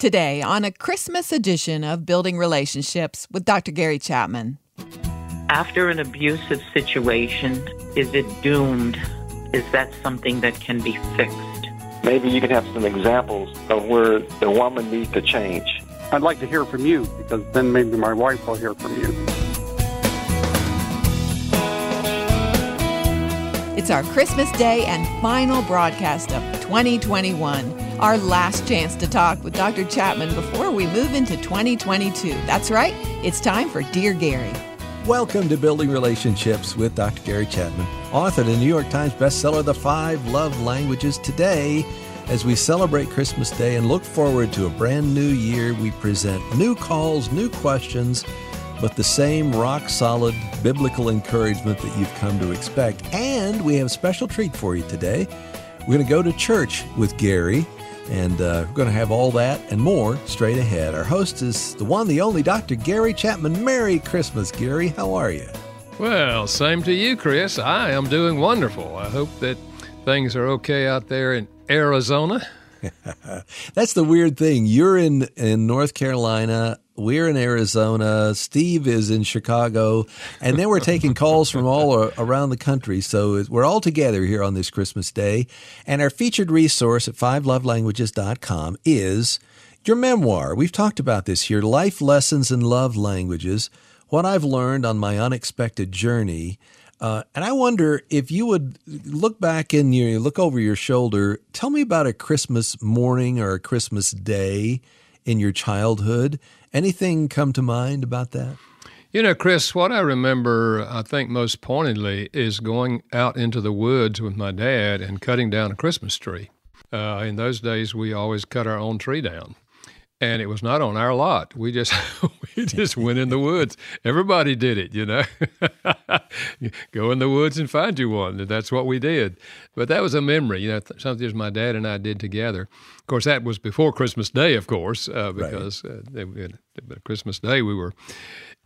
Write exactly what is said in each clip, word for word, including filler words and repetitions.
today on a Christmas edition of Building Relationships with Doctor Gary Chapman. After an abusive situation, is it doomed? Is that something that can be fixed? Maybe you can have some examples of where the woman needs to change. I'd like to hear from you, because then maybe my wife will hear from you. It's our Christmas Day and final broadcast of twenty twenty-one, our last chance to talk with Doctor Chapman before we move into twenty twenty-two. That's right, it's time for Dear Gary. Welcome to Building Relationships with Doctor Gary Chapman, author of the New York Times bestseller, The Five Love Languages. Today, as we celebrate Christmas Day and look forward to a brand new year, we present new calls, new questions, but the same rock-solid biblical encouragement that you've come to expect. And we have a special treat for you today. We're going to go to church with Gary, and uh, we're going to have all that and more straight ahead. Our host is the one, the only Doctor Gary Chapman. Merry Christmas, Gary. How are you? Well, same to you, Chris. I am doing wonderful. I hope that things are okay out there in Arizona. That's the weird thing. You're in, in North Carolina. We're in Arizona. Steve is in Chicago. And then we're taking calls from all around the country. So we're all together here on this Christmas Day. And our featured resource at five love languages dot com is your memoir. We've talked about this here, Life Lessons in Love Languages, What I've Learned on My Unexpected Journey. Uh, and I wonder if you would look back and you look over your shoulder. Tell me about a Christmas morning or a Christmas day in your childhood. Anything come to mind about that? You know, Chris, what I remember, I think most pointedly, is going out into the woods with my dad and cutting down a Christmas tree. Uh, in those days, we always cut our own tree down. And it was not on our lot. We just we just went in the woods. Everybody did it, you know. Go in the woods and find you one. That's what we did. But that was a memory, you know, something my dad and I did together. Of course, that was before Christmas Day, of course, uh, because right. uh, Christmas Day we were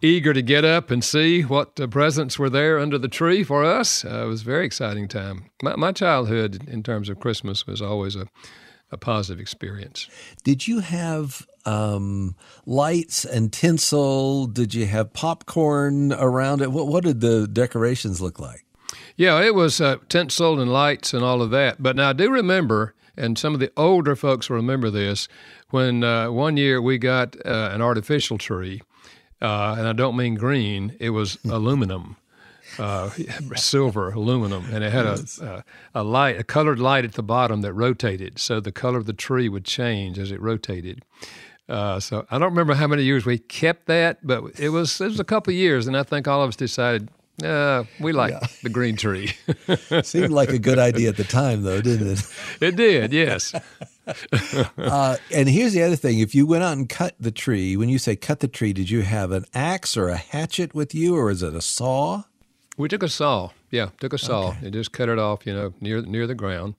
eager to get up and see what uh, presents were there under the tree for us. Uh, it was a very exciting time. My, my childhood, in terms of Christmas, was always a a positive experience. Did you have um, lights and tinsel? Did you have popcorn around it? What, what did the decorations look like? Yeah, it was uh, tinsel and lights and all of that. But now I do remember, and some of the older folks will remember this, when uh, one year we got uh, an artificial tree, uh, and I don't mean green, it was aluminum. Uh, silver, aluminum, and it had a, a a light, a colored light at the bottom that rotated, so the color of the tree would change as it rotated. Uh, so I don't remember how many years we kept that, but it was it was a couple of years, and I think all of us decided uh, we like yeah. the green tree. Seemed like a good idea at the time, though, didn't it? It did, yes. uh, and here's the other thing. If you went out and cut the tree, when you say cut the tree, did you have an axe or a hatchet with you, or is it a saw? We took a saw, yeah, took a saw okay. and just cut it off, you know, near near the ground,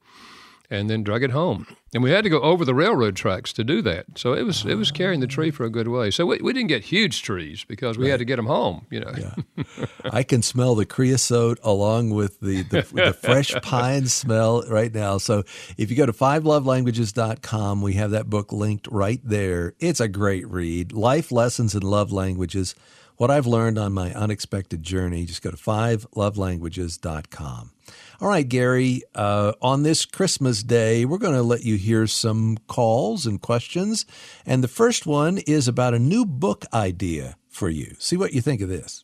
and then drug it home. And we had to go over the railroad tracks to do that. So it was uh, it was carrying the tree for a good way. So we, we didn't get huge trees because we right. had to get them home, you know. Yeah. I can smell the creosote along with the, the, the fresh pine smell right now. So if you go to five love languages dot com, we have that book linked right there. It's a great read, Life Lessons in Love Languages, What I've Learned on My Unexpected Journey. Just go to five love languages dot com. All right, Gary, uh, on this Christmas Day, we're going to let you hear some calls and questions. And the first one is about a new book idea for you. See what you think of this.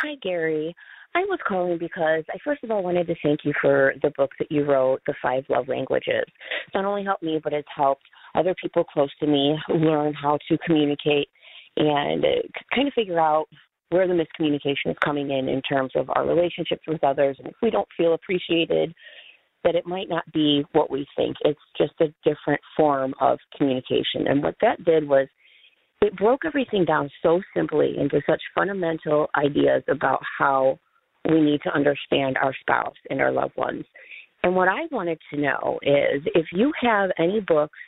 Hi, Gary. I was calling because I first of all wanted to thank you for the book that you wrote, The Five Love Languages. It's not only helped me, but it's helped other people close to me learn how to communicate and kind of figure out where the miscommunication is coming in in terms of our relationships with others. And if we don't feel appreciated, that it might not be what we think. It's just a different form of communication. And what that did was it broke everything down so simply into such fundamental ideas about how we need to understand our spouse and our loved ones. And what I wanted to know is if you have any books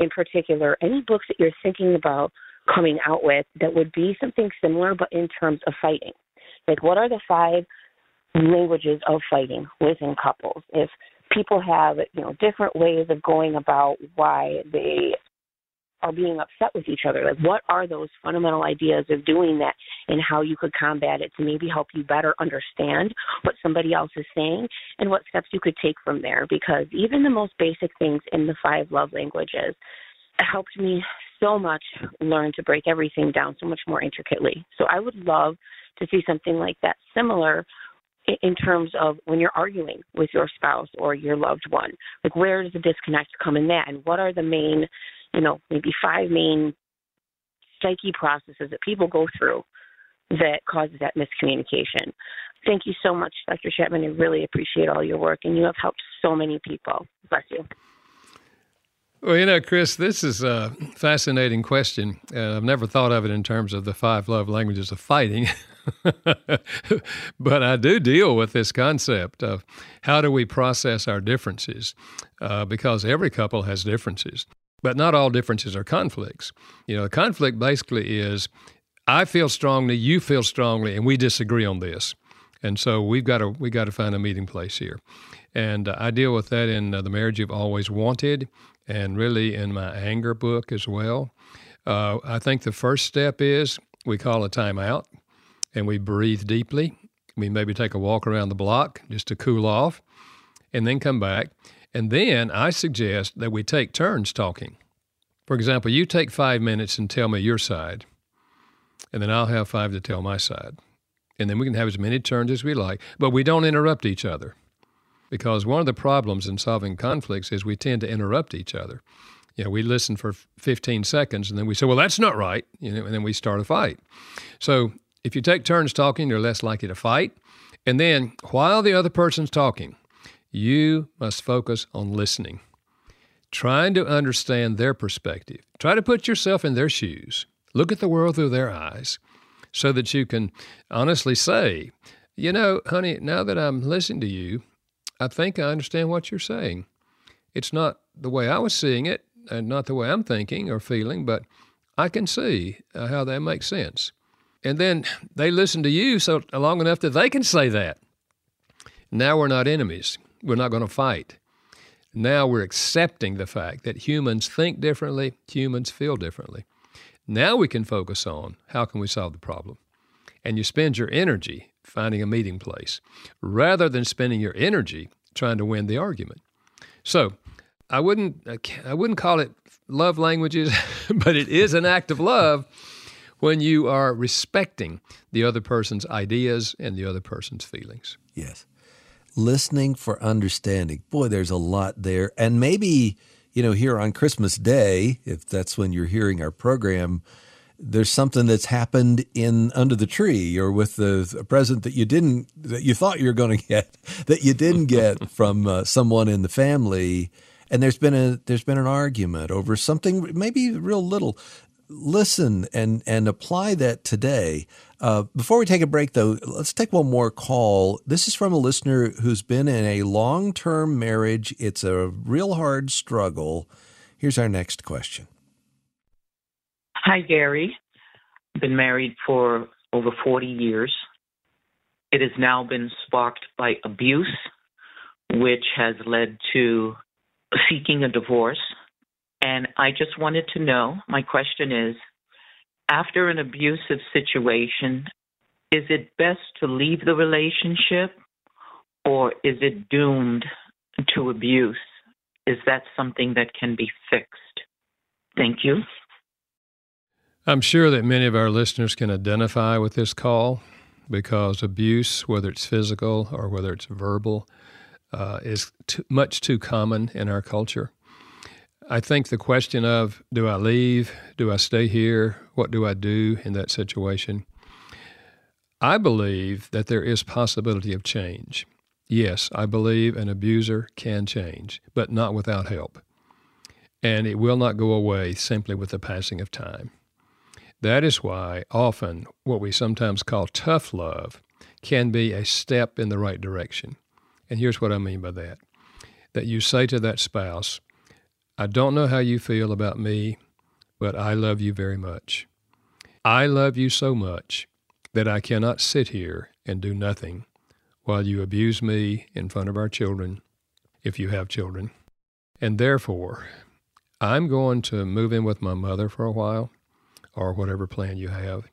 in particular, any books that you're thinking about coming out with that would be something similar, but in terms of fighting. Like, what are the five languages of fighting within couples? If people have, you know, different ways of going about why they are being upset with each other. Like, what are those fundamental ideas of doing that and how you could combat it to maybe help you better understand what somebody else is saying and what steps you could take from there? Because even the most basic things in the five love languages helped me so much learn to break everything down so much more intricately. So I would love to see something like that similar in terms of when you're arguing with your spouse or your loved one. Like, where does the disconnect come in that? And what are the main, you know, maybe five main psyche processes that people go through that causes that miscommunication? Thank you so much, Doctor Chapman. I really appreciate all your work, and you have helped so many people. Bless you. Well, you know, Chris, this is a fascinating question. Uh, I've never thought of it in terms of the five love languages of fighting, but I do deal with this concept of how do we process our differences, uh, because every couple has differences, but not all differences are conflicts. You know, conflict basically is I feel strongly, you feel strongly, and we disagree on this. And so we've got to we got to find a meeting place here. And uh, I deal with that in uh, The Marriage You've Always Wanted, and really in my anger book as well. Uh, I think the first step is we call a timeout and we breathe deeply. We maybe take a walk around the block just to cool off and then come back. And then I suggest that we take turns talking. For example, you take five minutes and tell me your side, and then I'll have five to tell my side. And then we can have as many turns as we like, but we don't interrupt each other, because one of the problems in solving conflicts is we tend to interrupt each other. You know, we listen for fifteen seconds, and then we say, well, that's not right, you know, and then we start a fight. So if you take turns talking, you're less likely to fight. And then while the other person's talking, you must focus on listening, trying to understand their perspective. Try to put yourself in their shoes. Look at the world through their eyes, so that you can honestly say, you know, honey, now that I'm listening to you, I think I understand what you're saying. It's not the way I was seeing it and not the way I'm thinking or feeling, but I can see how that makes sense. And then they listen to you so long enough that they can say that. Now we're not enemies. We're not going to fight. Now we're accepting the fact that humans think differently, humans feel differently. Now we can focus on how can we solve the problem. And you spend your energy finding a meeting place rather than spending your energy trying to win the argument. So I wouldn't, I wouldn't call it love languages, but it is an act of love when you are respecting the other person's ideas and the other person's feelings. Yes. Listening for understanding. Boy, there's a lot there. And maybe, you know, here on Christmas Day, if that's when you're hearing our program, there's something that's happened in under the tree or with the a present that you didn't, that you thought you were going to get, that you didn't get from uh, someone in the family, and there's been a there's been an argument over something maybe real little. Listen and and apply that today. Uh, before we take a break, though, let's take one more call. This is from a listener who's been in a long-term marriage. It's a real hard struggle. Here's our next question. Hi, Gary. I've been married for over forty years. It has now been sparked by abuse, which has led to seeking a divorce. And I just wanted to know, my question is, after an abusive situation, is it best to leave the relationship, or is it doomed to abuse? Is that something that can be fixed? Thank you. I'm sure that many of our listeners can identify with this call, because abuse, whether it's physical or whether it's verbal, uh, is too, much too common in our culture. I think the question of, do I leave? Do I stay here? What do I do in that situation? I believe that there is possibility of change. Yes, I believe an abuser can change, but not without help. And it will not go away simply with the passing of time. That is why often what we sometimes call tough love can be a step in the right direction. And here's what I mean by that. That you say to that spouse, I don't know how you feel about me, but I love you very much. I love you so much that I cannot sit here and do nothing while you abuse me in front of our children, if you have children. And therefore, I'm going to move in with my mother for a while, or whatever plan you have,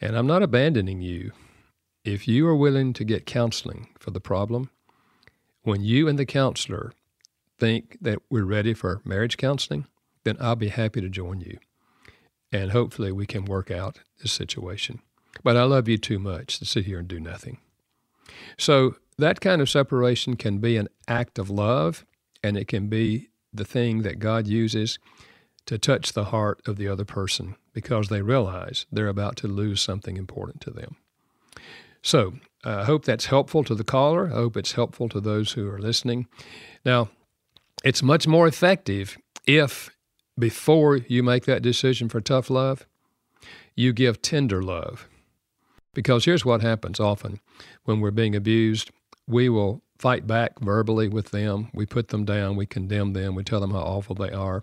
and I'm not abandoning you. If you are willing to get counseling for the problem, when you and the counselor think that we're ready for marriage counseling, then I'll be happy to join you. And hopefully we can work out this situation. But I love you too much to sit here and do nothing. So that kind of separation can be an act of love, and it can be the thing that God uses to touch the heart of the other person because they realize they're about to lose something important to them. So uh, I hope that's helpful to the caller. I hope it's helpful to those who are listening. Now, it's much more effective if before you make that decision for tough love, you give tender love. Because here's what happens often when we're being abused. We will fight back verbally with them. We put them down. We condemn them. We tell them how awful they are.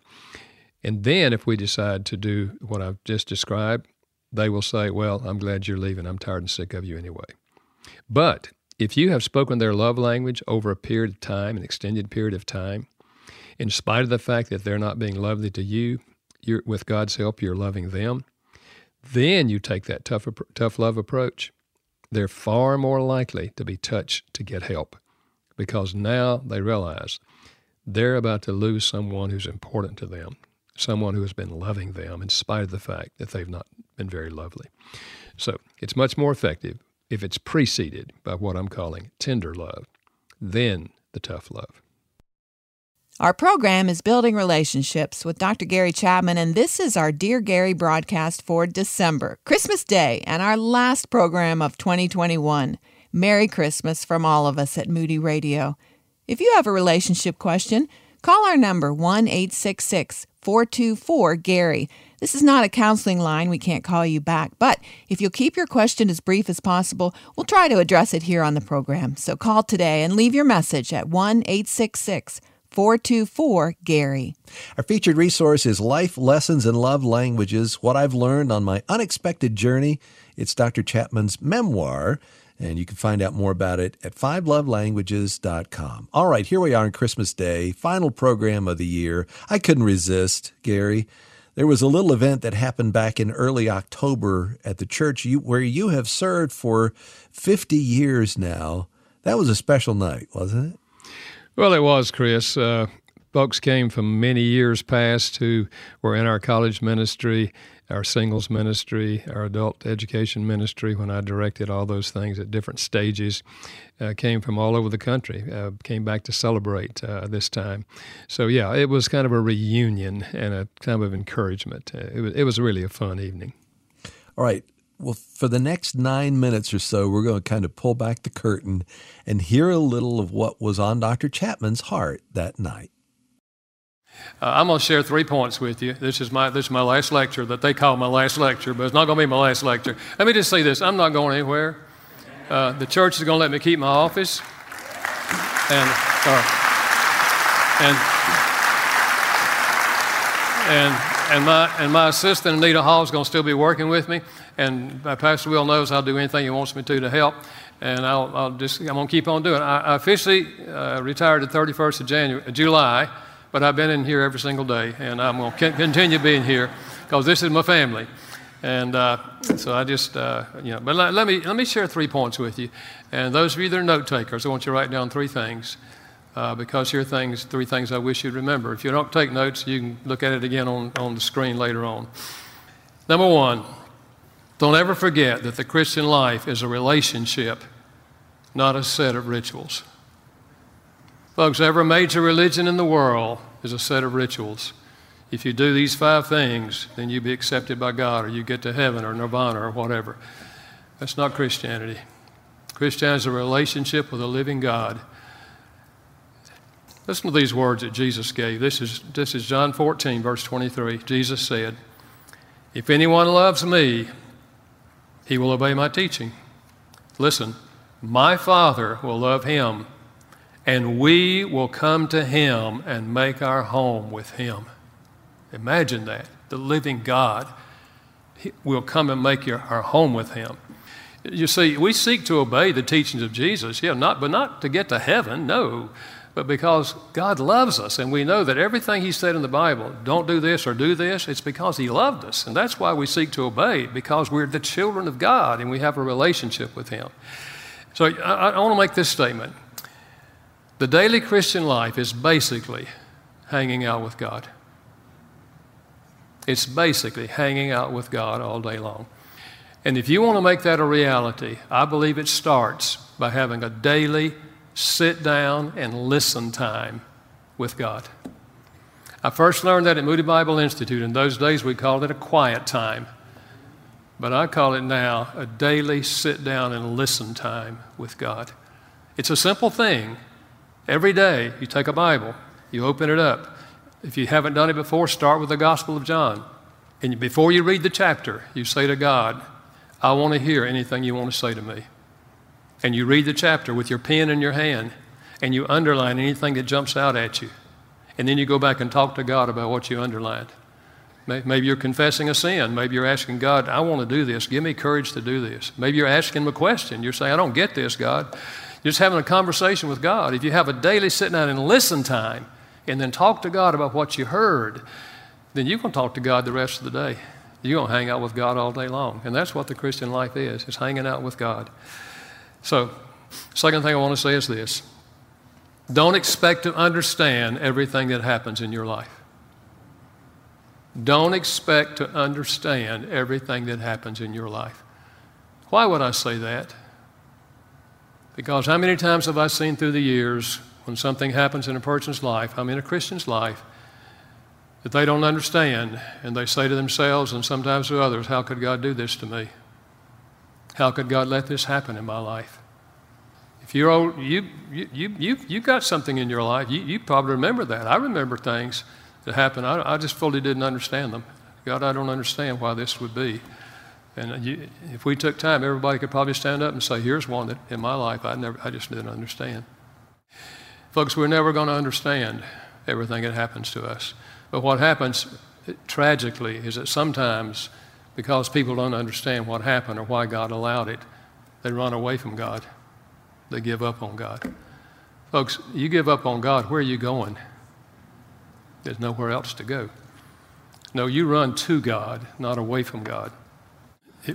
And then if we decide to do what I've just described, they will say, well, I'm glad you're leaving. I'm tired and sick of you anyway. But if you have spoken their love language over a period of time, an extended period of time, in spite of the fact that they're not being lovely to you, you're, with God's help, you're loving them, then you take that tough, tough love approach. They're far more likely to be touched to get help because now they realize they're about to lose someone who's important to them, someone who has been loving them in spite of the fact that they've not been very lovely. So it's much more effective if it's preceded by what I'm calling tender love, then the tough love. Our program is Building Relationships with Doctor Gary Chapman, and this is our Dear Gary broadcast for December, Christmas Day, and our last program of twenty twenty-one. Merry Christmas from all of us at Moody Radio. If you have a relationship question, call our number one eight six six, four two four, Gary. This is not a counseling line. We can't call you back. But if you'll keep your question as brief as possible, we'll try to address it here on the program. So call today and leave your message at one eight six six, four two four, Gary. Our featured resource is Life Lessons in Love Languages, What I've Learned on My Unexpected Journey. It's Doctor Chapman's memoir, and you can find out more about it at five love languages dot com. All right, here we are on Christmas Day, final program of the year. I couldn't resist, Gary. There was a little event that happened back in early October at the church you, where you have served for fifty years now. That was a special night, wasn't it? Well, it was, Chris. Uh, folks came from many years past who were in our college ministry, our singles ministry, our adult education ministry, when I directed all those things at different stages, uh, came from all over the country, uh, came back to celebrate uh, this time. So, yeah, it was kind of a reunion and a time of encouragement. Uh, it was, it was really a fun evening. All right. Well, for the next nine minutes or so, we're going to kind of pull back the curtain and hear a little of what was on Doctor Chapman's heart that night. Uh, I'm going to share three points with you. This is my this is my last lecture that they call my last lecture, but it's not going to be my last lecture. Let me just say this. I'm not going anywhere. Uh, the church is going to let me keep my office. And, uh, and, and, And my and my assistant, Anita Hall, is going to still be working with me. And Pastor Will knows I'll do anything he wants me to to help. And I'll, I'll just, I'm going to keep on doing it. I, I officially uh, retired the thirty-first of January, July, but I've been in here every single day. And I'm going to continue being here because this is my family. And uh, so I just, uh, you know, but let, let me let me share three points with you. And those of you that are note takers, I want you to write down three things. Uh, because here are things, three things I wish you'd remember. If you don't take notes, you can look at it again on, on the screen later on. Number one, don't ever forget that the Christian life is a relationship, not a set of rituals. Folks, every major religion in the world is a set of rituals. If you do these five things, then you'll be accepted by God, or you get to heaven or nirvana or whatever. That's not Christianity. Christianity is a relationship with a living God. Listen to these words that Jesus gave. This is, this is John fourteen, verse twenty-three. Jesus said, "If anyone loves me, he will obey my teaching. Listen, my Father will love him, and we will come to him and make our home with him." Imagine that. The living God will come and make your, our home with him. You see, we seek to obey the teachings of Jesus, yeah, not, but not to get to heaven, no. but because God loves us, and we know that everything he said in the Bible, don't do this or do this, it's because he loved us. And that's why we seek to obey, because we're the children of God and we have a relationship with him. So I, I want to make this statement. The daily Christian life is basically hanging out with God. It's basically hanging out with God all day long. And if you want to make that a reality, I believe it starts by having a daily sit down and listen time with God. I first learned that at Moody Bible Institute. In those days, we called it a quiet time. But I call it now a daily sit down and listen time with God. It's a simple thing. Every day, you take a Bible, you open it up. If you haven't done it before, start with the Gospel of John. And before you read the chapter, you say to God, I want to hear anything you want to say to me. And you read the chapter with your pen in your hand, and you underline anything that jumps out at you. And then you go back and talk to God about what you underlined. Maybe you're confessing a sin. Maybe you're asking God, I want to do this. Give me courage to do this. Maybe you're asking him a question. You're saying, I don't get this, God. You're just having a conversation with God. If you have a daily sit down and listen time, and then talk to God about what you heard, then you're going to talk to God the rest of the day. You're going to hang out with God all day long. And that's what the Christian life is. It's hanging out with God. So, second thing I want to say is this. Don't expect to understand everything that happens in your life. Don't expect to understand everything that happens in your life. Why would I say that? Because how many times have I seen through the years when something happens in a person's life, I mean a Christian's life, that they don't understand, and they say to themselves and sometimes to others, how could God do this to me? How could God let this happen in my life? If you're old, you you you you you got something in your life. You you probably remember that. I remember things that happened. I, I just fully didn't understand them. God, I don't understand why this would be. And you, if we took time, everybody could probably stand up and say, "Here's one that in my life I never, I just didn't understand." Folks, we're never going to understand everything that happens to us. But what happens tragically is that sometimes, because people don't understand what happened or why God allowed it, they run away from God. They give up on God. Folks, you give up on God, where are you going? There's nowhere else to go. No, you run to God, not away from God.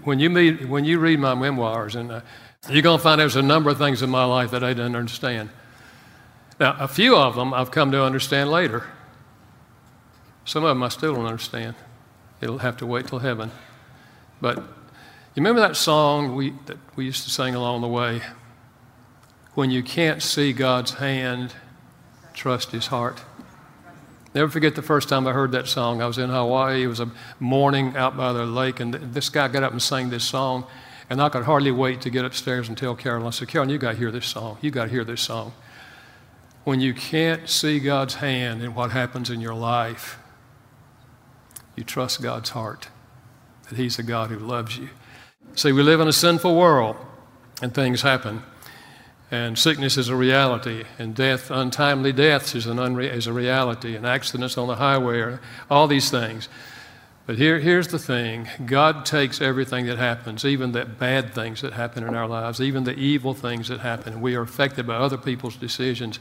When you meet, when you read my memoirs, and uh, you're going to find there's a number of things in my life that I didn't understand. Now, a few of them I've come to understand later. Some of them I still don't understand. It'll have to wait till heaven. But you remember that song we, that we used to sing along the way? When you can't see God's hand, trust his heart. Never forget the first time I heard that song. I was in Hawaii. It was a morning out by the lake, and this guy got up and sang this song, and I could hardly wait to get upstairs and tell Carolyn. I said, Carolyn, you got to hear this song. You got to hear this song. When you can't see God's hand in what happens in your life, you trust God's heart, that he's a God who loves you. See, we live in a sinful world, and things happen. And sickness is a reality, and death, untimely deaths is, an unre- is a reality, and accidents on the highway, are, all these things. But here, here's the thing. God takes everything that happens, even the bad things that happen in our lives, even the evil things that happen, and we are affected by other people's decisions.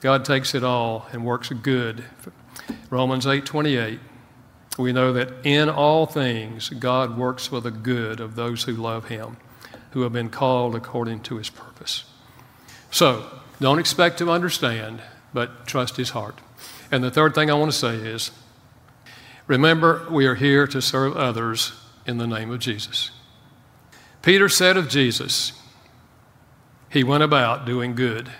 God takes it all and works good. Romans eight twenty-eight. We know that in all things, God works for the good of those who love him, who have been called according to his purpose. So, don't expect to understand, but trust his heart. And the third thing I want to say is, remember, we are here to serve others in the name of Jesus. Peter said of Jesus, he went about doing good.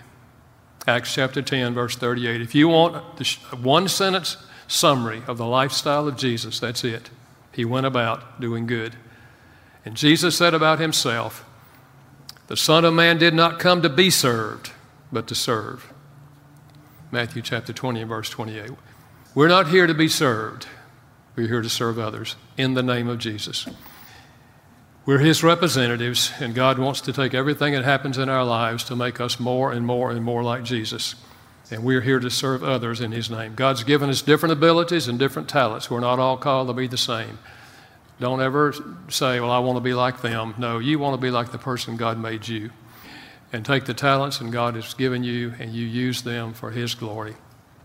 Acts chapter ten, verse thirty-eight. If you want the one sentence summary of the lifestyle of Jesus, that's it. He went about doing good. And Jesus said about himself, the Son of Man did not come to be served, but to serve. Matthew chapter twenty and verse twenty-eight. We're not here to be served. We're here to serve others in the name of Jesus. We're his representatives, and God wants to take everything that happens in our lives to make us more and more and more like Jesus. And we're here to serve others in his name. God's given us different abilities and different talents. We're not all called to be the same. Don't ever say, well, I want to be like them. No, you want to be like the person God made you. and take the talents that God has given you and you use them for his glory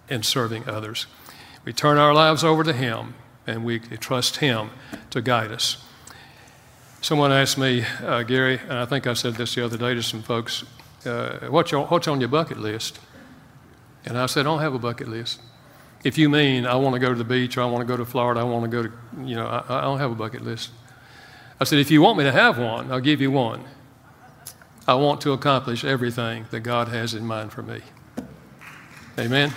in serving others. We turn our lives over to him and we trust him to guide us. Someone asked me, uh, Gary, and I think I said this the other day to some folks, uh, what's, your, what's on your bucket list? And I said, I don't have a bucket list. If you mean I want to go to the beach or I want to go to Florida, I want to go to, you know, I, I don't have a bucket list. I said, if you want me to have one, I'll give you one. I want to accomplish everything that God has in mind for me. Amen.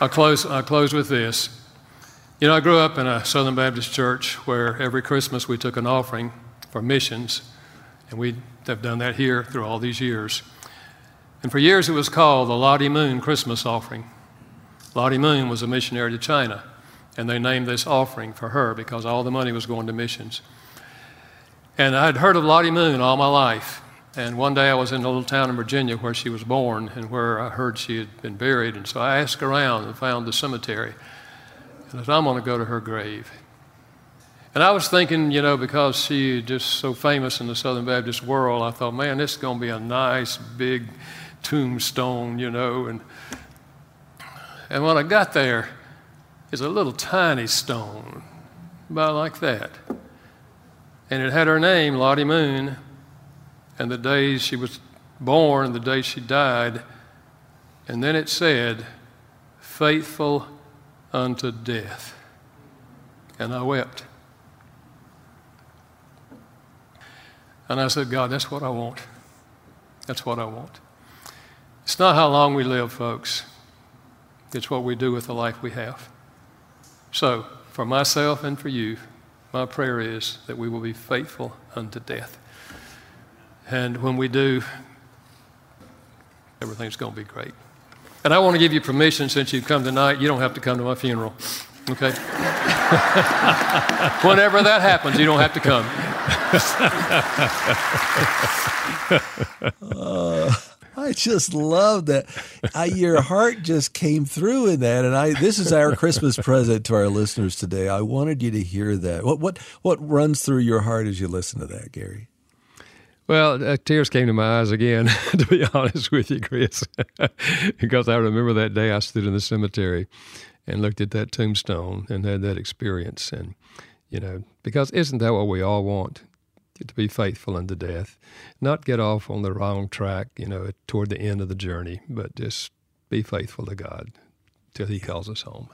I'll close, I'll close with this. You know, I grew up in a Southern Baptist church where every Christmas we took an offering for missions, and we have done that here through all these years. And for years it was called the Lottie Moon Christmas offering. Lottie Moon was a missionary to China, and they named this offering for her because all the money was going to missions. And I had heard of Lottie Moon all my life, and one day I was in a little town in Virginia where she was born and where I heard she had been buried, and so I asked around and found the cemetery, and I said, I'm going to go to her grave. And I was thinking, you know, because she's just so famous in the Southern Baptist world, I thought, man, this is going to be a nice big tombstone, you know. And and when I got there, it's a little tiny stone, about like that. And it had her name, Lottie Moon, and the day she was born, the day she died. And then it said, faithful unto death. And I wept. And I said, God, that's what I want. That's what I want. It's not how long we live, folks. It's what we do with the life we have. So, for myself and for you, my prayer is that we will be faithful unto death. And when we do, everything's going to be great. And I want to give you permission, since you've come tonight, you don't have to come to my funeral, okay? Whenever that happens, you don't have to come. uh, I just love that. I, your heart just came through in that, and I. This is our Christmas present to our listeners today. I wanted you to hear that. What what what runs through your heart as you listen to that, Gary? Well, uh, tears came to my eyes again, to be honest with you, Chris, because I remember that day I stood in the cemetery and looked at that tombstone and had that experience, and you know, because isn't that what we all want? To be faithful unto death, not get off on the wrong track, you know, toward the end of the journey, but just be faithful to God till he calls us home.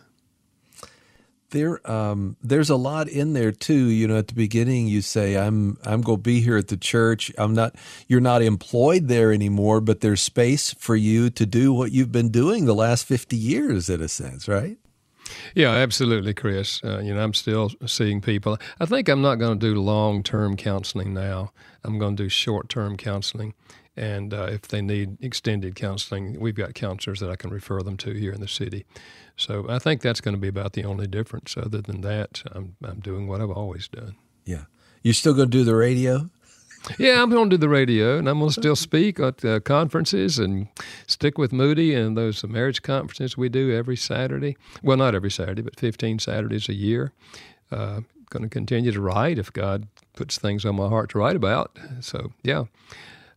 There, um, there's a lot in there too. You know, at the beginning you say, I'm, I'm going to be here at the church. I'm not, you're not employed there anymore, but there's space for you to do what you've been doing the last fifty years in a sense, right? Yeah, absolutely, Chris. Uh, you know, I'm still seeing people. I think I'm not going to do long-term counseling now. I'm going to do short-term counseling. And uh, if they need extended counseling, we've got counselors that I can refer them to here in the city. So I think that's going to be about the only difference. Other than that, I'm, I'm doing what I've always done. Yeah. You're still going to do the radio? Yeah, I'm going to do the radio, and I'm going to still speak at uh, conferences and stick with Moody and those marriage conferences we do every Saturday. Well, not every Saturday, but fifteen Saturdays a year. Uh, going to continue to write if God puts things on my heart to write about. So, yeah,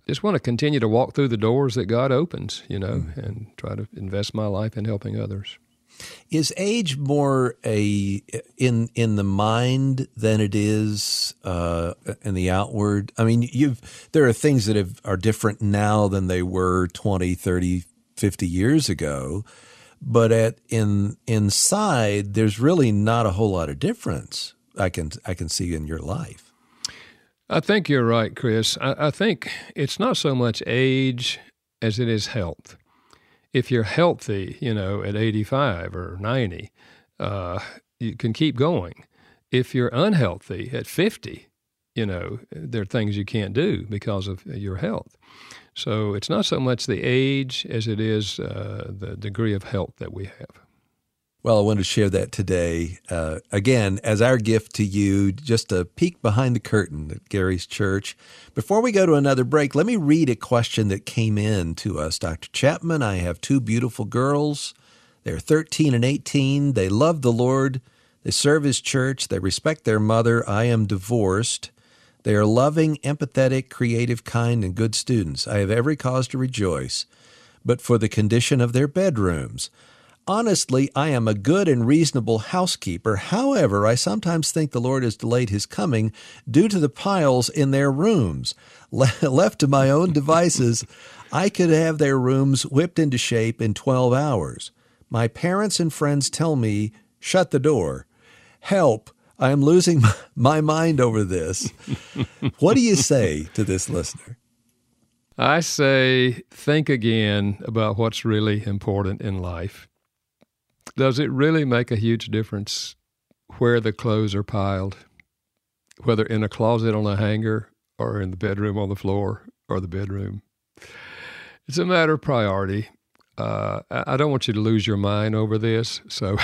just want to continue to walk through the doors that God opens, you know, mm-hmm. and try to invest my life in helping others. Is age more a in in the mind than it is uh, in the outward? I mean, you've there are things that have, are different now than they were twenty, thirty, fifty years ago, but at in inside there's really not a whole lot of difference I can I can see in your life. I think you're right, Chris. I, I think it's not so much age as it is health. If you're healthy, you know, at eighty-five or ninety, uh, you can keep going. If you're unhealthy at fifty, you know, there are things you can't do because of your health. So it's not so much the age as it is uh, the degree of health that we have. Well, I want to share that today, uh, again, as our gift to you, just a peek behind the curtain at Gary's church. Before we go to another break, let me read a question that came in to us. Doctor Chapman, I have two beautiful girls. They're thirteen and eighteen. They love the Lord. They serve his church. They respect their mother. I am divorced. They are loving, empathetic, creative, kind, and good students. I have every cause to rejoice, but for the condition of their bedrooms. Honestly, I am a good and reasonable housekeeper. However, I sometimes think the Lord has delayed his coming due to the piles in their rooms. Le- left to my own devices, I could have their rooms whipped into shape in twelve hours. My parents and friends tell me, shut the door. Help. I am losing my mind over this. What do you say to this listener? I say, think again about what's really important in life. Does it really make a huge difference where the clothes are piled, whether in a closet on a hanger or in the bedroom on the floor or the bedroom? It's a matter of priority. Uh, I don't want you to lose your mind over this, so...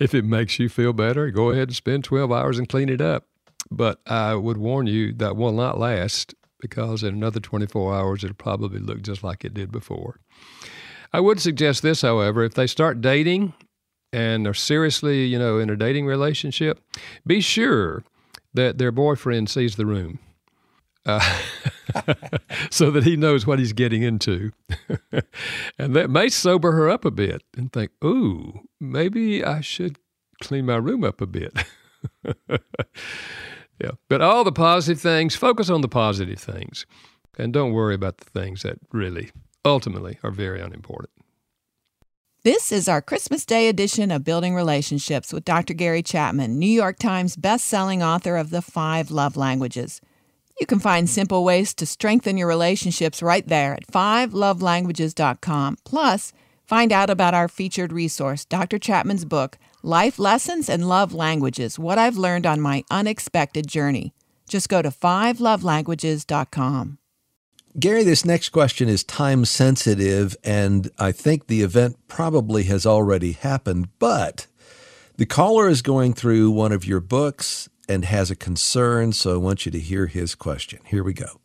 If it makes you feel better, go ahead and spend twelve hours and clean it up. But I would warn you that will not last, because in another twenty-four hours, it'll probably look just like it did before. I would suggest this, however, if they start dating and are seriously, you know, in a dating relationship, be sure that their boyfriend sees the room. Uh, so that he knows what he's getting into. And that may sober her up a bit and think, ooh, maybe I should clean my room up a bit. Yeah. But all the positive things, focus on the positive things. And don't worry about the things that really, ultimately, are very unimportant. This is our Christmas Day edition of Building Relationships with Doctor Gary Chapman, New York Times bestselling author of The Five Love Languages. You can find simple ways to strengthen your relationships right there at five love languages dot com. Plus, find out about our featured resource, Doctor Chapman's book, Life Lessons in Love Languages, What I've Learned on My Unexpected Journey. Just go to five love languages dot com. Gary, this next question is time-sensitive, and I think the event probably has already happened, but the caller is going through one of your books and has a concern, so I want you to hear his question. Here we go.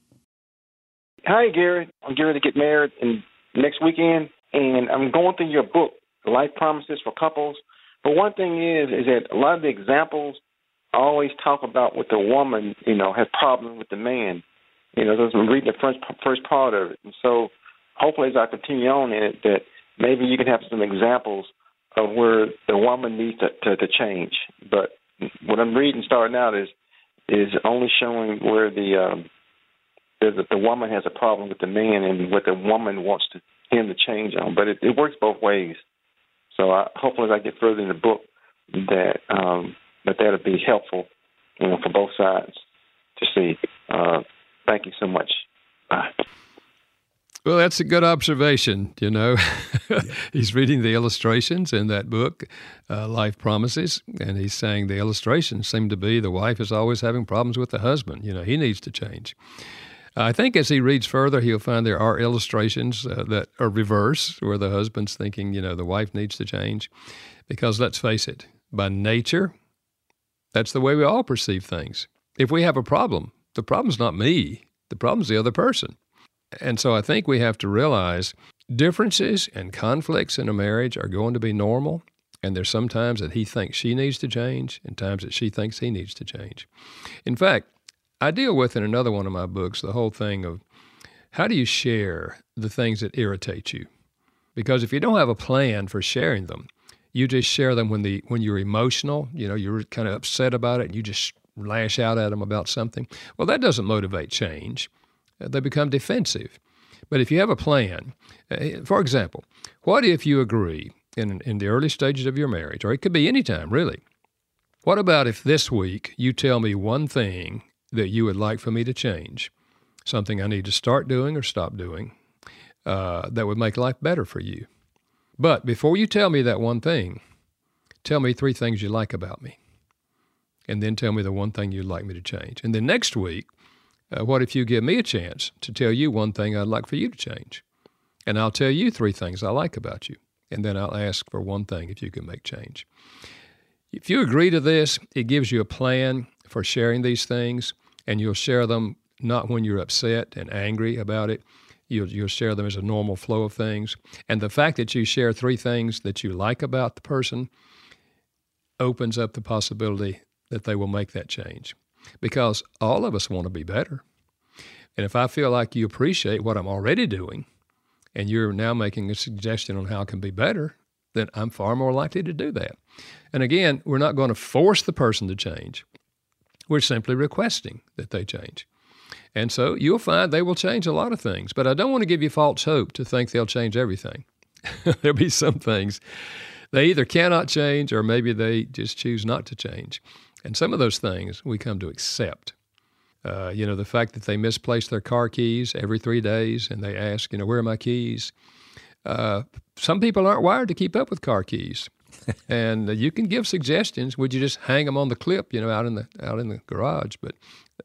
Hi, Gary. I'm getting ready to get married in next weekend, and I'm going through your book, Life Promises for Couples. But one thing is, is that a lot of the examples always talk about with the woman, you know, has problems with the man. You know, I'm reading the first, first part of it. And so hopefully as I continue on in it, that maybe you can have some examples of where the woman needs to, to, to change. But what I'm reading starting out is is only showing where the um, the, the woman has a problem with the man and what the woman wants to, him to change on. But it, it works both ways. So I, hopefully as I get further in the book, that um, that that'll be helpful, you know, for both sides to see. Uh, thank you so much. Bye. Well, that's a good observation, you know. He's reading the illustrations in that book, uh, Life Promises, and he's saying the illustrations seem to be the wife is always having problems with the husband. You know, he needs to change. I think as he reads further, he'll find there are illustrations uh, that are reverse, where the husband's thinking, you know, the wife needs to change. Because let's face it, by nature, that's the way we all perceive things. If we have a problem, the problem's not me. The problem's the other person. And so I think we have to realize differences and conflicts in a marriage are going to be normal, and there's some times that he thinks she needs to change and times that she thinks he needs to change. In fact, I deal with in another one of my books the whole thing of how do you share the things that irritate you? Because if you don't have a plan for sharing them, you just share them when the when you're emotional, you know, you're kind of upset about it, and you just lash out at them about something. Well, that doesn't motivate change. They become defensive. But if you have a plan, for example, what if you agree in in the early stages of your marriage, or it could be any time, really, what about if this week you tell me one thing that you would like for me to change, something I need to start doing or stop doing uh, that would make life better for you? But before you tell me that one thing, tell me three things you like about me, and then tell me the one thing you'd like me to change. And then next week, Uh, what if you give me a chance to tell you one thing I'd like for you to change? And I'll tell you three things I like about you. And then I'll ask for one thing if you can make change. If you agree to this, it gives you a plan for sharing these things, and you'll share them not when you're upset and angry about it. You'll, you'll share them as a normal flow of things. And the fact that you share three things that you like about the person opens up the possibility that they will make that change, because all of us want to be better. And if I feel like you appreciate what I'm already doing and you're now making a suggestion on how I can be better, then I'm far more likely to do that. And again, we're not going to force the person to change. We're simply requesting that they change. And so you'll find they will change a lot of things. But I don't want to give you false hope to think they'll change everything. There'll be some things they either cannot change or maybe they just choose not to change. And some of those things we come to accept. Uh, you know, the fact that they misplace their car keys every three days and they ask, you know, where are my keys? Uh, some people aren't wired to keep up with car keys. And you can give suggestions. Would you just hang them on the clip, you know, out in the out in the garage? But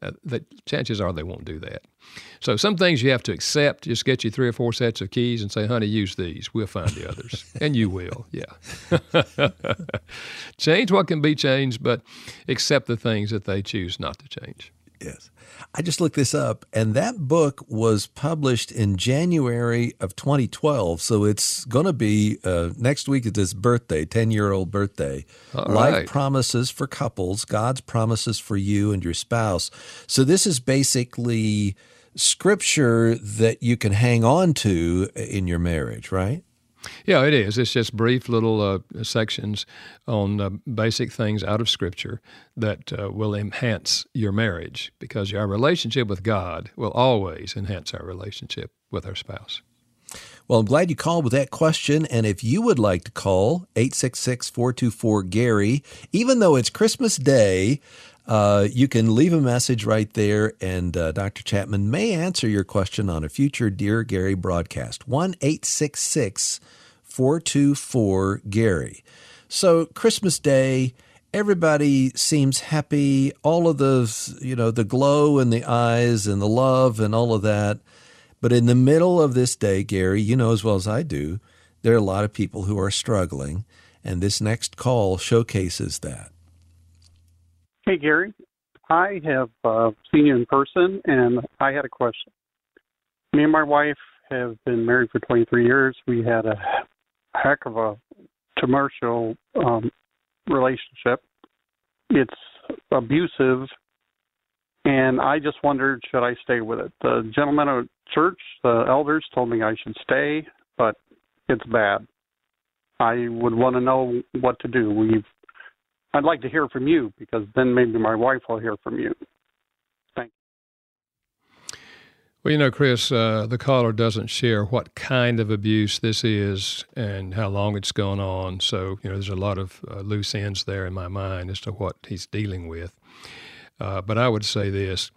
uh, the chances are they won't do that. So some things you have to accept. Just get you three or four sets of keys and say, honey, use these. We'll find the others. And you will, yeah. Change what can be changed, but accept the things that they choose not to change. Yes. I just looked this up, and that book was published in January of twenty twelve, so it's going to be uh, next week at his birthday, ten-year-old birthday. All right. Life Promises for Couples, God's Promises for You and Your Spouse. So this is basically scripture that you can hang on to in your marriage, right? Yeah, it is. It's just brief little uh, sections on uh, basic things out of Scripture that uh, will enhance your marriage, because our relationship with God will always enhance our relationship with our spouse. Well, I'm glad you called with that question, and if you would like to call, eight six six, four two four, Gary, even though it's Christmas Day, Uh, you can leave a message right there, and uh, Doctor Chapman may answer your question on a future Dear Gary broadcast, one eight six six, four two four, Gary. So Christmas Day, everybody seems happy, all of the, you know, the glow in the eyes and the love and all of that. But in the middle of this day, Gary, you know as well as I do, there are a lot of people who are struggling, and this next call showcases that. Hey, Gary, I have uh, seen you in person, and I had a question. Me and my wife have been married for twenty-three years. We had a heck of a commercial um, relationship. It's abusive, and I just wondered, should I stay with it? The gentleman at church, the elders, told me I should stay, but it's bad. I would want to know what to do. We've I'd like to hear from you, because then maybe my wife will hear from you. Thank you. Well, you know, Chris, uh, the caller doesn't share what kind of abuse this is and how long it's gone on. So, you know, there's a lot of uh, loose ends there in my mind as to what he's dealing with. Uh, but I would say this.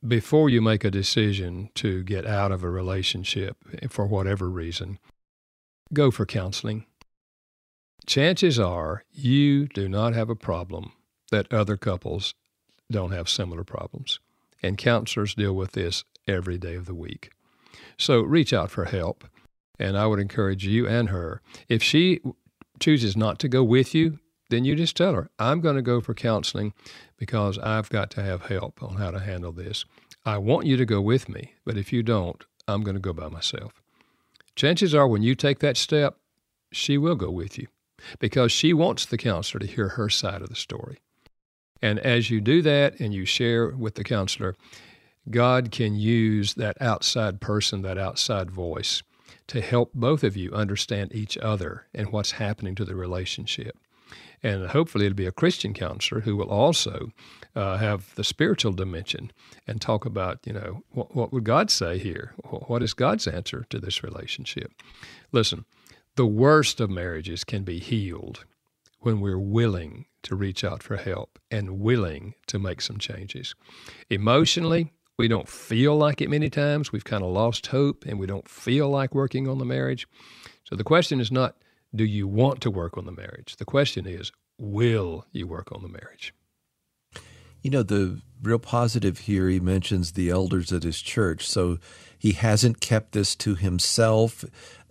Before you make a decision to get out of a relationship for whatever reason, go for counseling. Chances are you do not have a problem that other couples don't have similar problems. And counselors deal with this every day of the week. So reach out for help. And I would encourage you and her. If she chooses not to go with you, then you just tell her, I'm going to go for counseling because I've got to have help on how to handle this. I want you to go with me, but if you don't, I'm going to go by myself. Chances are when you take that step, she will go with you, because she wants the counselor to hear her side of the story. And as you do that and you share with the counselor, God can use that outside person, that outside voice, to help both of you understand each other and what's happening to the relationship. And hopefully it'll be a Christian counselor who will also uh, have the spiritual dimension and talk about, you know, what, what would God say here? What is God's answer to this relationship? Listen. The worst of marriages can be healed when we're willing to reach out for help and willing to make some changes. Emotionally, we don't feel like it many times. We've kind of lost hope, and we don't feel like working on the marriage. So the question is not, do you want to work on the marriage? The question is, will you work on the marriage? You know, the real positive here, he mentions the elders at his church, so he hasn't kept this to himself.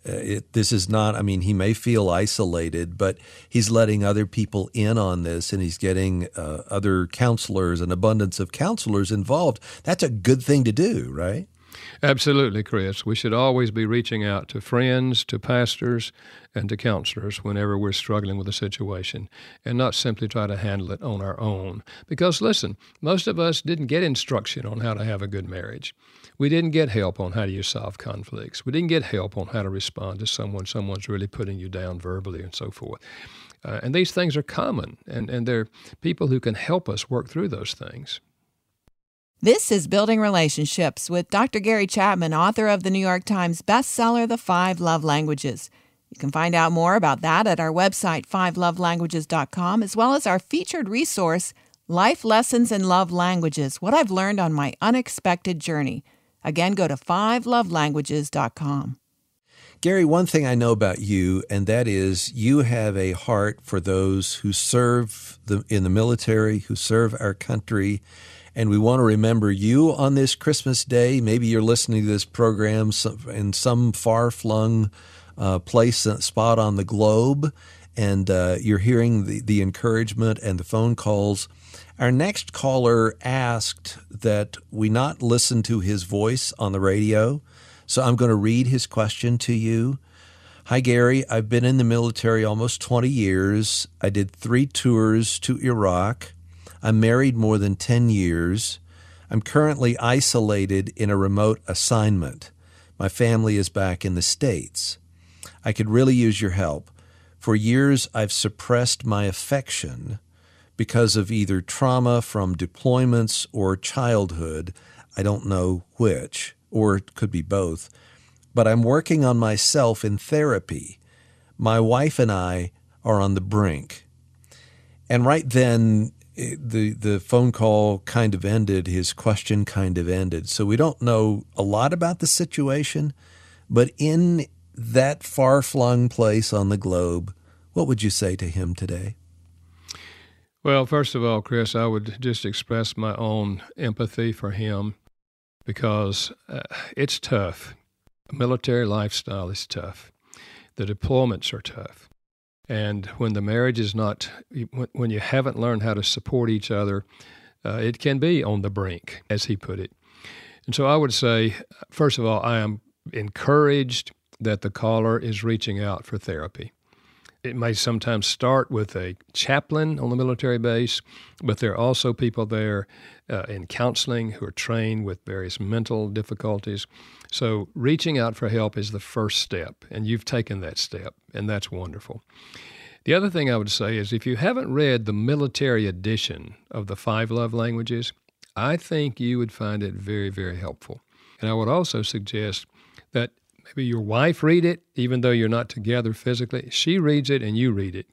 It, this is not, I mean, he may feel isolated, but he's letting other people in on this, and he's getting uh, other counselors, an abundance of counselors involved. That's a good thing to do, right? Absolutely, Chris. We should always be reaching out to friends, to pastors, and to counselors whenever we're struggling with a situation, and not simply try to handle it on our own. Because, listen, most of us didn't get instruction on how to have a good marriage. We didn't get help on how do you solve conflicts. We didn't get help on how to respond to someone. Someone's really putting you down verbally and so forth. Uh, and these things are common, and, and they're people who can help us work through those things. This is Building Relationships with Doctor Gary Chapman, author of the New York Times bestseller, The Five Love Languages. You can find out more about that at our website, five love languages dot com, as well as our featured resource, Life Lessons in Love Languages, What I've Learned on My Unexpected Journey. Again, go to five love languages dot com. Gary, one thing I know about you, and that is you have a heart for those who serve the, in the military, who serve our country. And we want to remember you on this Christmas day. Maybe you're listening to this program in some far-flung uh, place, spot on the globe, and uh, you're hearing the, the encouragement and the phone calls. Our next caller asked that we not listen to his voice on the radio, so I'm going to read his question to you. Hi, Gary. I've been in the military almost twenty years. I did three tours to Iraq. I'm married more than ten years. I'm currently isolated in a remote assignment. My family is back in the States. I could really use your help. For years, I've suppressed my affection because of either trauma from deployments or childhood. I don't know which, or it could be both. But I'm working on myself in therapy. My wife and I are on the brink. And right then, The, the phone call kind of ended, his question kind of ended. So we don't know a lot about the situation, but in that far-flung place on the globe, what would you say to him today? Well, first of all, Chris, I would just express my own empathy for him because uh, it's tough. Military lifestyle is tough. The deployments are tough. And when the marriage is not, when you haven't learned how to support each other, uh, it can be on the brink, as he put it. And so I would say, first of all, I am encouraged that the caller is reaching out for therapy. It may sometimes start with a chaplain on the military base, but there are also people there uh, in counseling who are trained with various mental difficulties. So reaching out for help is the first step, and you've taken that step, and that's wonderful. The other thing I would say is if you haven't read the military edition of The Five Love Languages, I think you would find it very, very helpful. And I would also suggest that maybe your wife read it, even though you're not together physically. She reads it and you read it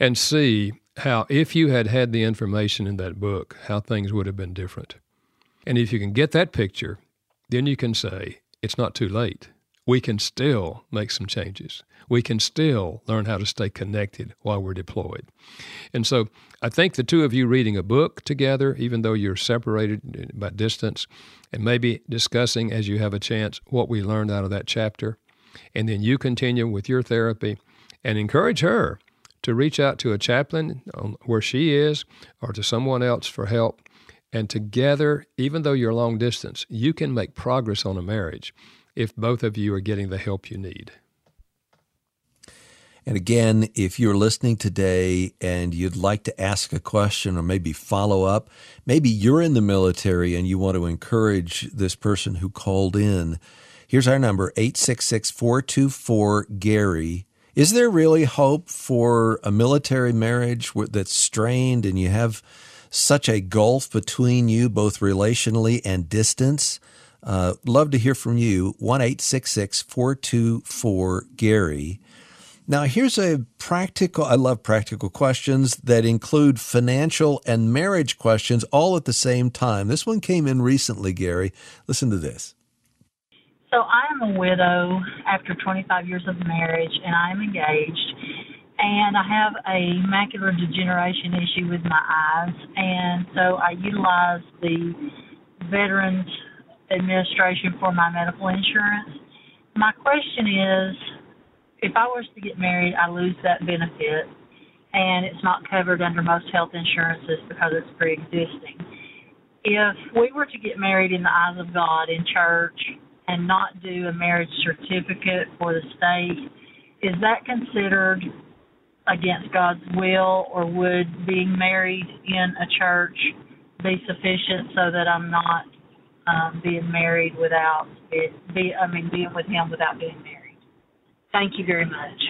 and see how if you had had the information in that book, how things would have been different. And if you can get that picture, then you can say, it's not too late. We can still make some changes. We can still learn how to stay connected while we're deployed. And so I think the two of you reading a book together, even though you're separated by distance, and maybe discussing as you have a chance what we learned out of that chapter, and then you continue with your therapy and encourage her to reach out to a chaplain where she is or to someone else for help. And together, even though you're long distance, you can make progress on a marriage if both of you are getting the help you need. And again, if you're listening today and you'd like to ask a question or maybe follow up, maybe you're in the military and you want to encourage this person who called in, here's our number, eight six six, four two four, Gary. Is there really hope for a military marriage that's strained and you have such a gulf between you both relationally and distance? Uh, love to hear from you, one eight six six, four two four, Gary. Now, here's a practical, I love practical questions that include financial and marriage questions all at the same time. This one came in recently, Gary. Listen to this. So I am a widow after twenty-five years of marriage, and I am engaged. And I have a macular degeneration issue with my eyes, and so I utilize the Veterans Administration for my medical insurance. My question is, if I was to get married, I lose that benefit, and it's not covered under most health insurances because it's pre-existing. if we were to get married in the eyes of God in church and not do a marriage certificate for the state, is that considered against God's will, or would being married in a church be sufficient so that I'm not um, being married without it? Be, I mean, being with Him without being married. Thank you very much.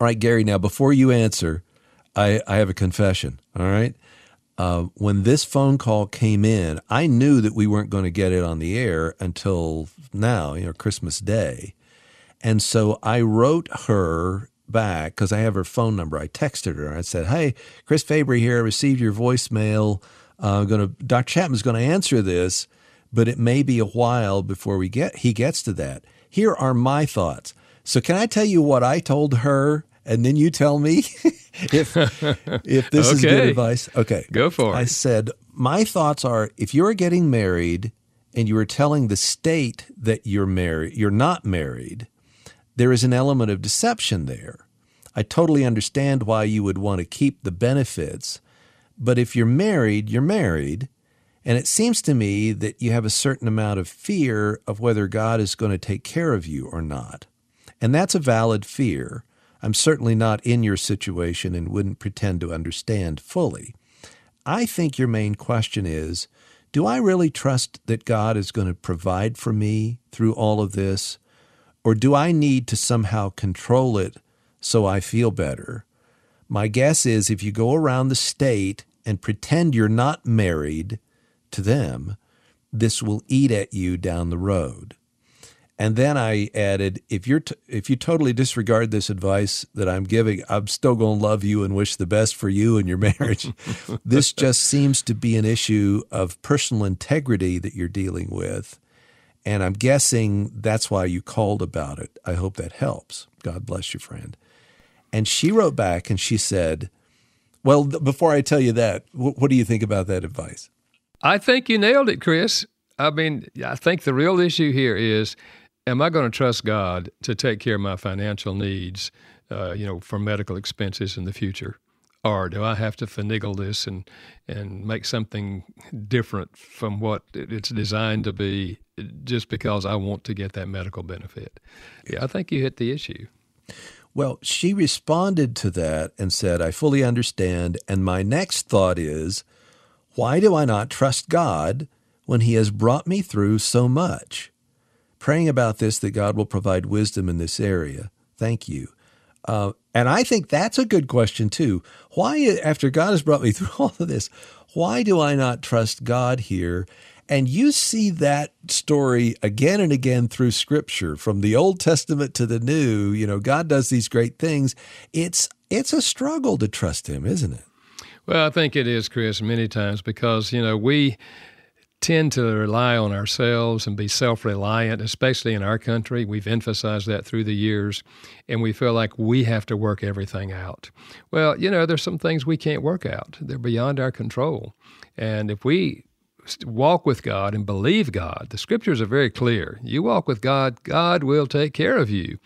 All right, Gary. Now, before you answer, I, I have a confession. All right. Uh, when this phone call came in, I knew that we weren't going to get it on the air until now, you know, Christmas Day. And so I wrote her back because I have her phone number. I texted her. I said, "Hey, Chris Fabry here. I received your voicemail. Uh, I'm gonna, Doctor Chapman's going to answer this, but it may be a while before we get he gets to that. Here are my thoughts." So can I tell you what I told her? And then you tell me if if this okay. is good advice. Okay. Go for it. I said, my thoughts are, if you're getting married and you are telling the state that you're married, you're not married, there is an element of deception there. I totally understand why you would want to keep the benefits, but if you're married, you're married. And it seems to me that you have a certain amount of fear of whether God is going to take care of you or not. And that's a valid fear. I'm certainly not in your situation and wouldn't pretend to understand fully. I think your main question is, do I really trust that God is going to provide for me through all of this? Or do I need to somehow control it so I feel better? My guess is if you go around the state and pretend you're not married to them, this will eat at you down the road. And then I added, if you're t- if you totally disregard this advice that I'm giving, I'm still going to love you and wish the best for you and your marriage. This just seems to be an issue of personal integrity that you're dealing with. And I'm guessing that's why you called about it. I hope that helps. God bless you, friend. And she wrote back and she said, well, th- before I tell you that, wh- what do you think about that advice? I think you nailed it, Chris. I mean, I think the real issue here is, am I going to trust God to take care of my financial needs, uh, you know, for medical expenses in the future? Or do I have to finagle this and, and make something different from what it's designed to be just because I want to get that medical benefit? Yeah, I think you hit the issue. Well, she responded to that and said, I fully understand. And my next thought is, why do I not trust God when He has brought me through so much? Praying about this, that God will provide wisdom in this area. Thank you. Uh, and I think that's a good question too. Why, after God has brought me through all of this, why do I not trust God here? And you see that story again and again through Scripture, from the Old Testament to the New. You know, God does these great things. It's it's a struggle to trust Him, isn't it? Well, I think it is, Chris, many times, because, you know, we tend to rely on ourselves and be self-reliant, especially in our country. We've emphasized that through the years, and we feel like we have to work everything out. Well, you know, there's some things we can't work out. They're beyond our control. And if we walk with God and believe God, the Scriptures are very clear. You walk with God, God will take care of you.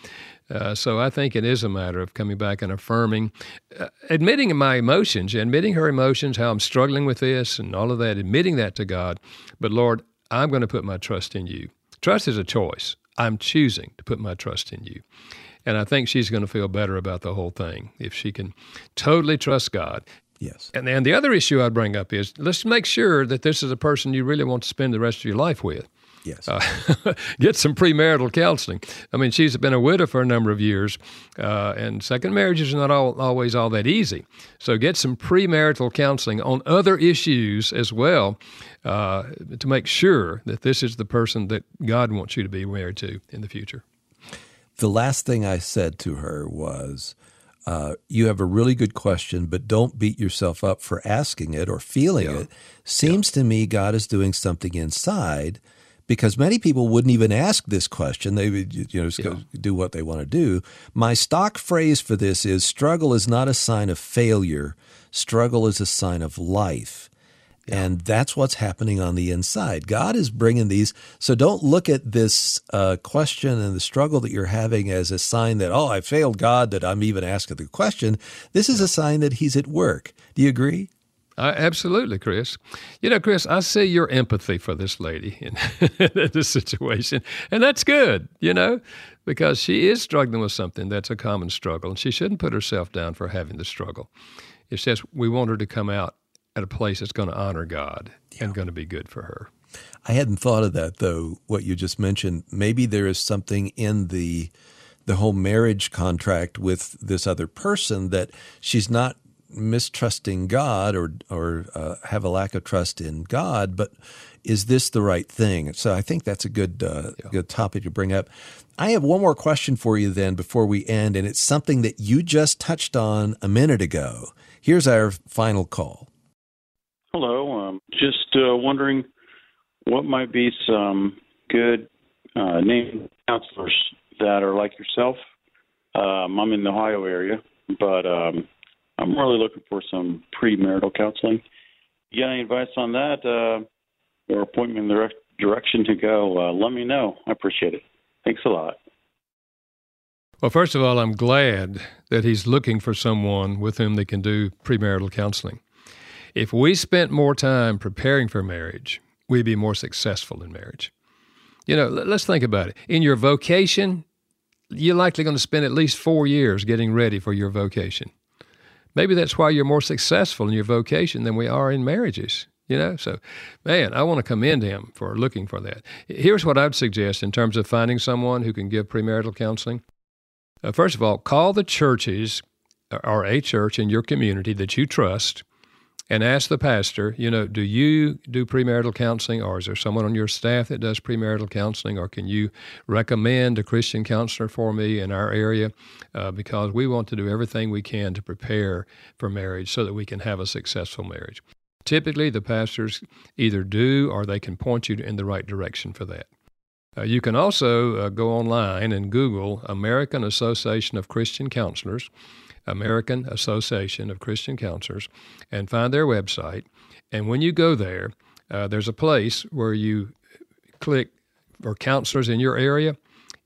Uh, so I think it is a matter of coming back and affirming, uh, admitting my emotions, admitting her emotions, how I'm struggling with this and all of that, admitting that to God. But Lord, I'm going to put my trust in you. Trust is a choice. I'm choosing to put my trust in you. And I think she's going to feel better about the whole thing if she can totally trust God. Yes. And then the other issue I'd bring up is, let's make sure that this is a person you really want to spend the rest of your life with. Yes. Uh, get some premarital counseling. I mean, she's been a widow for a number of years, uh, and second marriage is not all, always all that easy. So get some premarital counseling on other issues as well, uh, to make sure that this is the person that God wants you to be married to in the future. The last thing I said to her was, uh, you have a really good question, but don't beat yourself up for asking it or feeling yeah. it. Seems yeah. to me God is doing something inside, because many people wouldn't even ask this question. They would, you know, just go yeah. do what they want to do. My stock phrase for this is, struggle is not a sign of failure. Struggle is a sign of life. Yeah. And that's what's happening on the inside. God is bringing these. So don't look at this uh, question and the struggle that you're having as a sign that, oh, I failed God that I'm even asking the question. This is a sign that He's at work. Do you agree? Uh, absolutely, Chris. You know, Chris, I see your empathy for this lady in, in this situation, and that's good, you know, because she is struggling with something that's a common struggle, and she shouldn't put herself down for having the struggle. It's just we want her to come out at a place that's going to honor God yeah. and going to be good for her. I hadn't thought of that, though, what you just mentioned. Maybe there is something in the the whole marriage contract with this other person that she's not mistrusting God or or uh, have a lack of trust in God, but is this the right thing? So I think that's a good uh, yeah. good topic to bring up. I have one more question for you then before we end, and it's something that you just touched on a minute ago. Here's our final call. Hello. Um, just uh, wondering what might be some good uh, named counselors that are like yourself. Um, I'm in the Ohio area, but um, I'm really looking for some premarital counseling. You got any advice on that uh, or appointment in the direct direction to go? Uh, let me know. I appreciate it. Thanks a lot. Well, first of all, I'm glad that he's looking for someone with whom they can do premarital counseling. If we spent more time preparing for marriage, we'd be more successful in marriage. You know, let's think about it. In your vocation, you're likely going to spend at least four years getting ready for your vocation. Maybe that's why you're more successful in your vocation than we are in marriages, you know? So, man, I want to commend him for looking for that. Here's what I'd suggest in terms of finding someone who can give premarital counseling. Uh, first of all, call the churches or a church in your community that you trust and ask the pastor, you know, do you do premarital counseling, or is there someone on your staff that does premarital counseling, or can you recommend a Christian counselor for me in our area? Uh, because we want to do everything we can to prepare for marriage so that we can have a successful marriage. Typically, the pastors either do or they can point you in the right direction for that. Uh, you can also uh, go online and Google American Association of Christian Counselors, American Association of Christian Counselors, and find their website. And when you go there, uh, there's a place where you click for counselors in your area,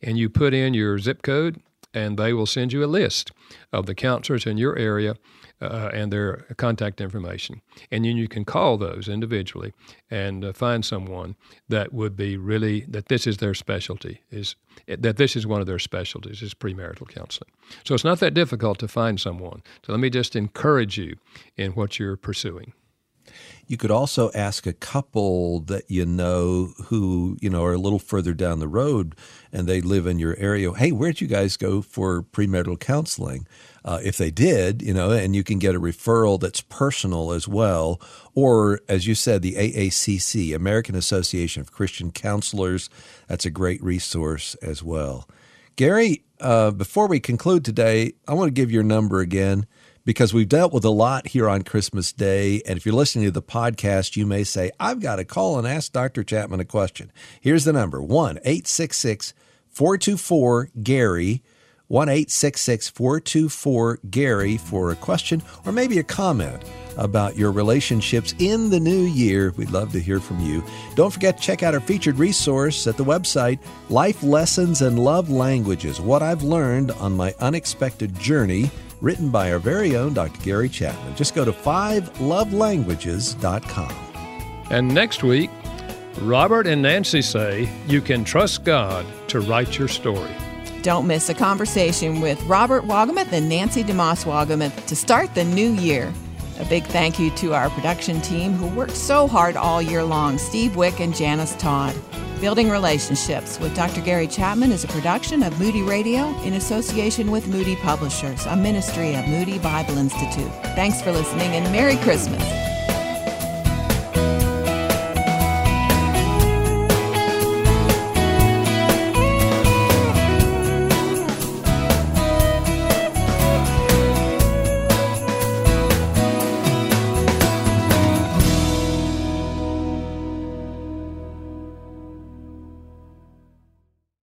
and you put in your zip code, and they will send you a list of the counselors in your area uh, and their contact information. And then you can call those individually and uh, find someone that would be really, that this is their specialty, is that this is one of their specialties, is premarital counseling. So it's not that difficult to find someone. So let me just encourage you in what you're pursuing. You could also ask a couple that you know who, you know, are a little further down the road and they live in your area. Hey, where'd you guys go for premarital counseling? Uh, if they did, you know, and you can get a referral that's personal as well. Or, as you said, the A A C C, American Association of Christian Counselors. That's a great resource as well. Gary, uh, before we conclude today, I want to give your number again, because we've dealt with a lot here on Christmas Day. And if you're listening to the podcast, you may say, I've got to call and ask Doctor Chapman a question. Here's the number, one eight six six, four two four, G A R Y, one eight six six, four two four, G A R Y for a question or maybe a comment about your relationships in the new year. We'd love to hear from you. Don't forget to check out our featured resource at the website, Life Lessons in Love Languages, What I've Learned on My Unexpected Journey, written by our very own Doctor Gary Chapman. Just go to five love languages dot com. And next week, Robert and Nancy say you can trust God to write your story. Don't miss a conversation with Robert Wolgemuth and Nancy DeMoss Wolgemuth to start the new year. A big thank you to our production team who worked so hard all year long, Steve Wick and Janice Todd. Building Relationships with Doctor Gary Chapman is a production of Moody Radio in association with Moody Publishers, a ministry of Moody Bible Institute. Thanks for listening and Merry Christmas.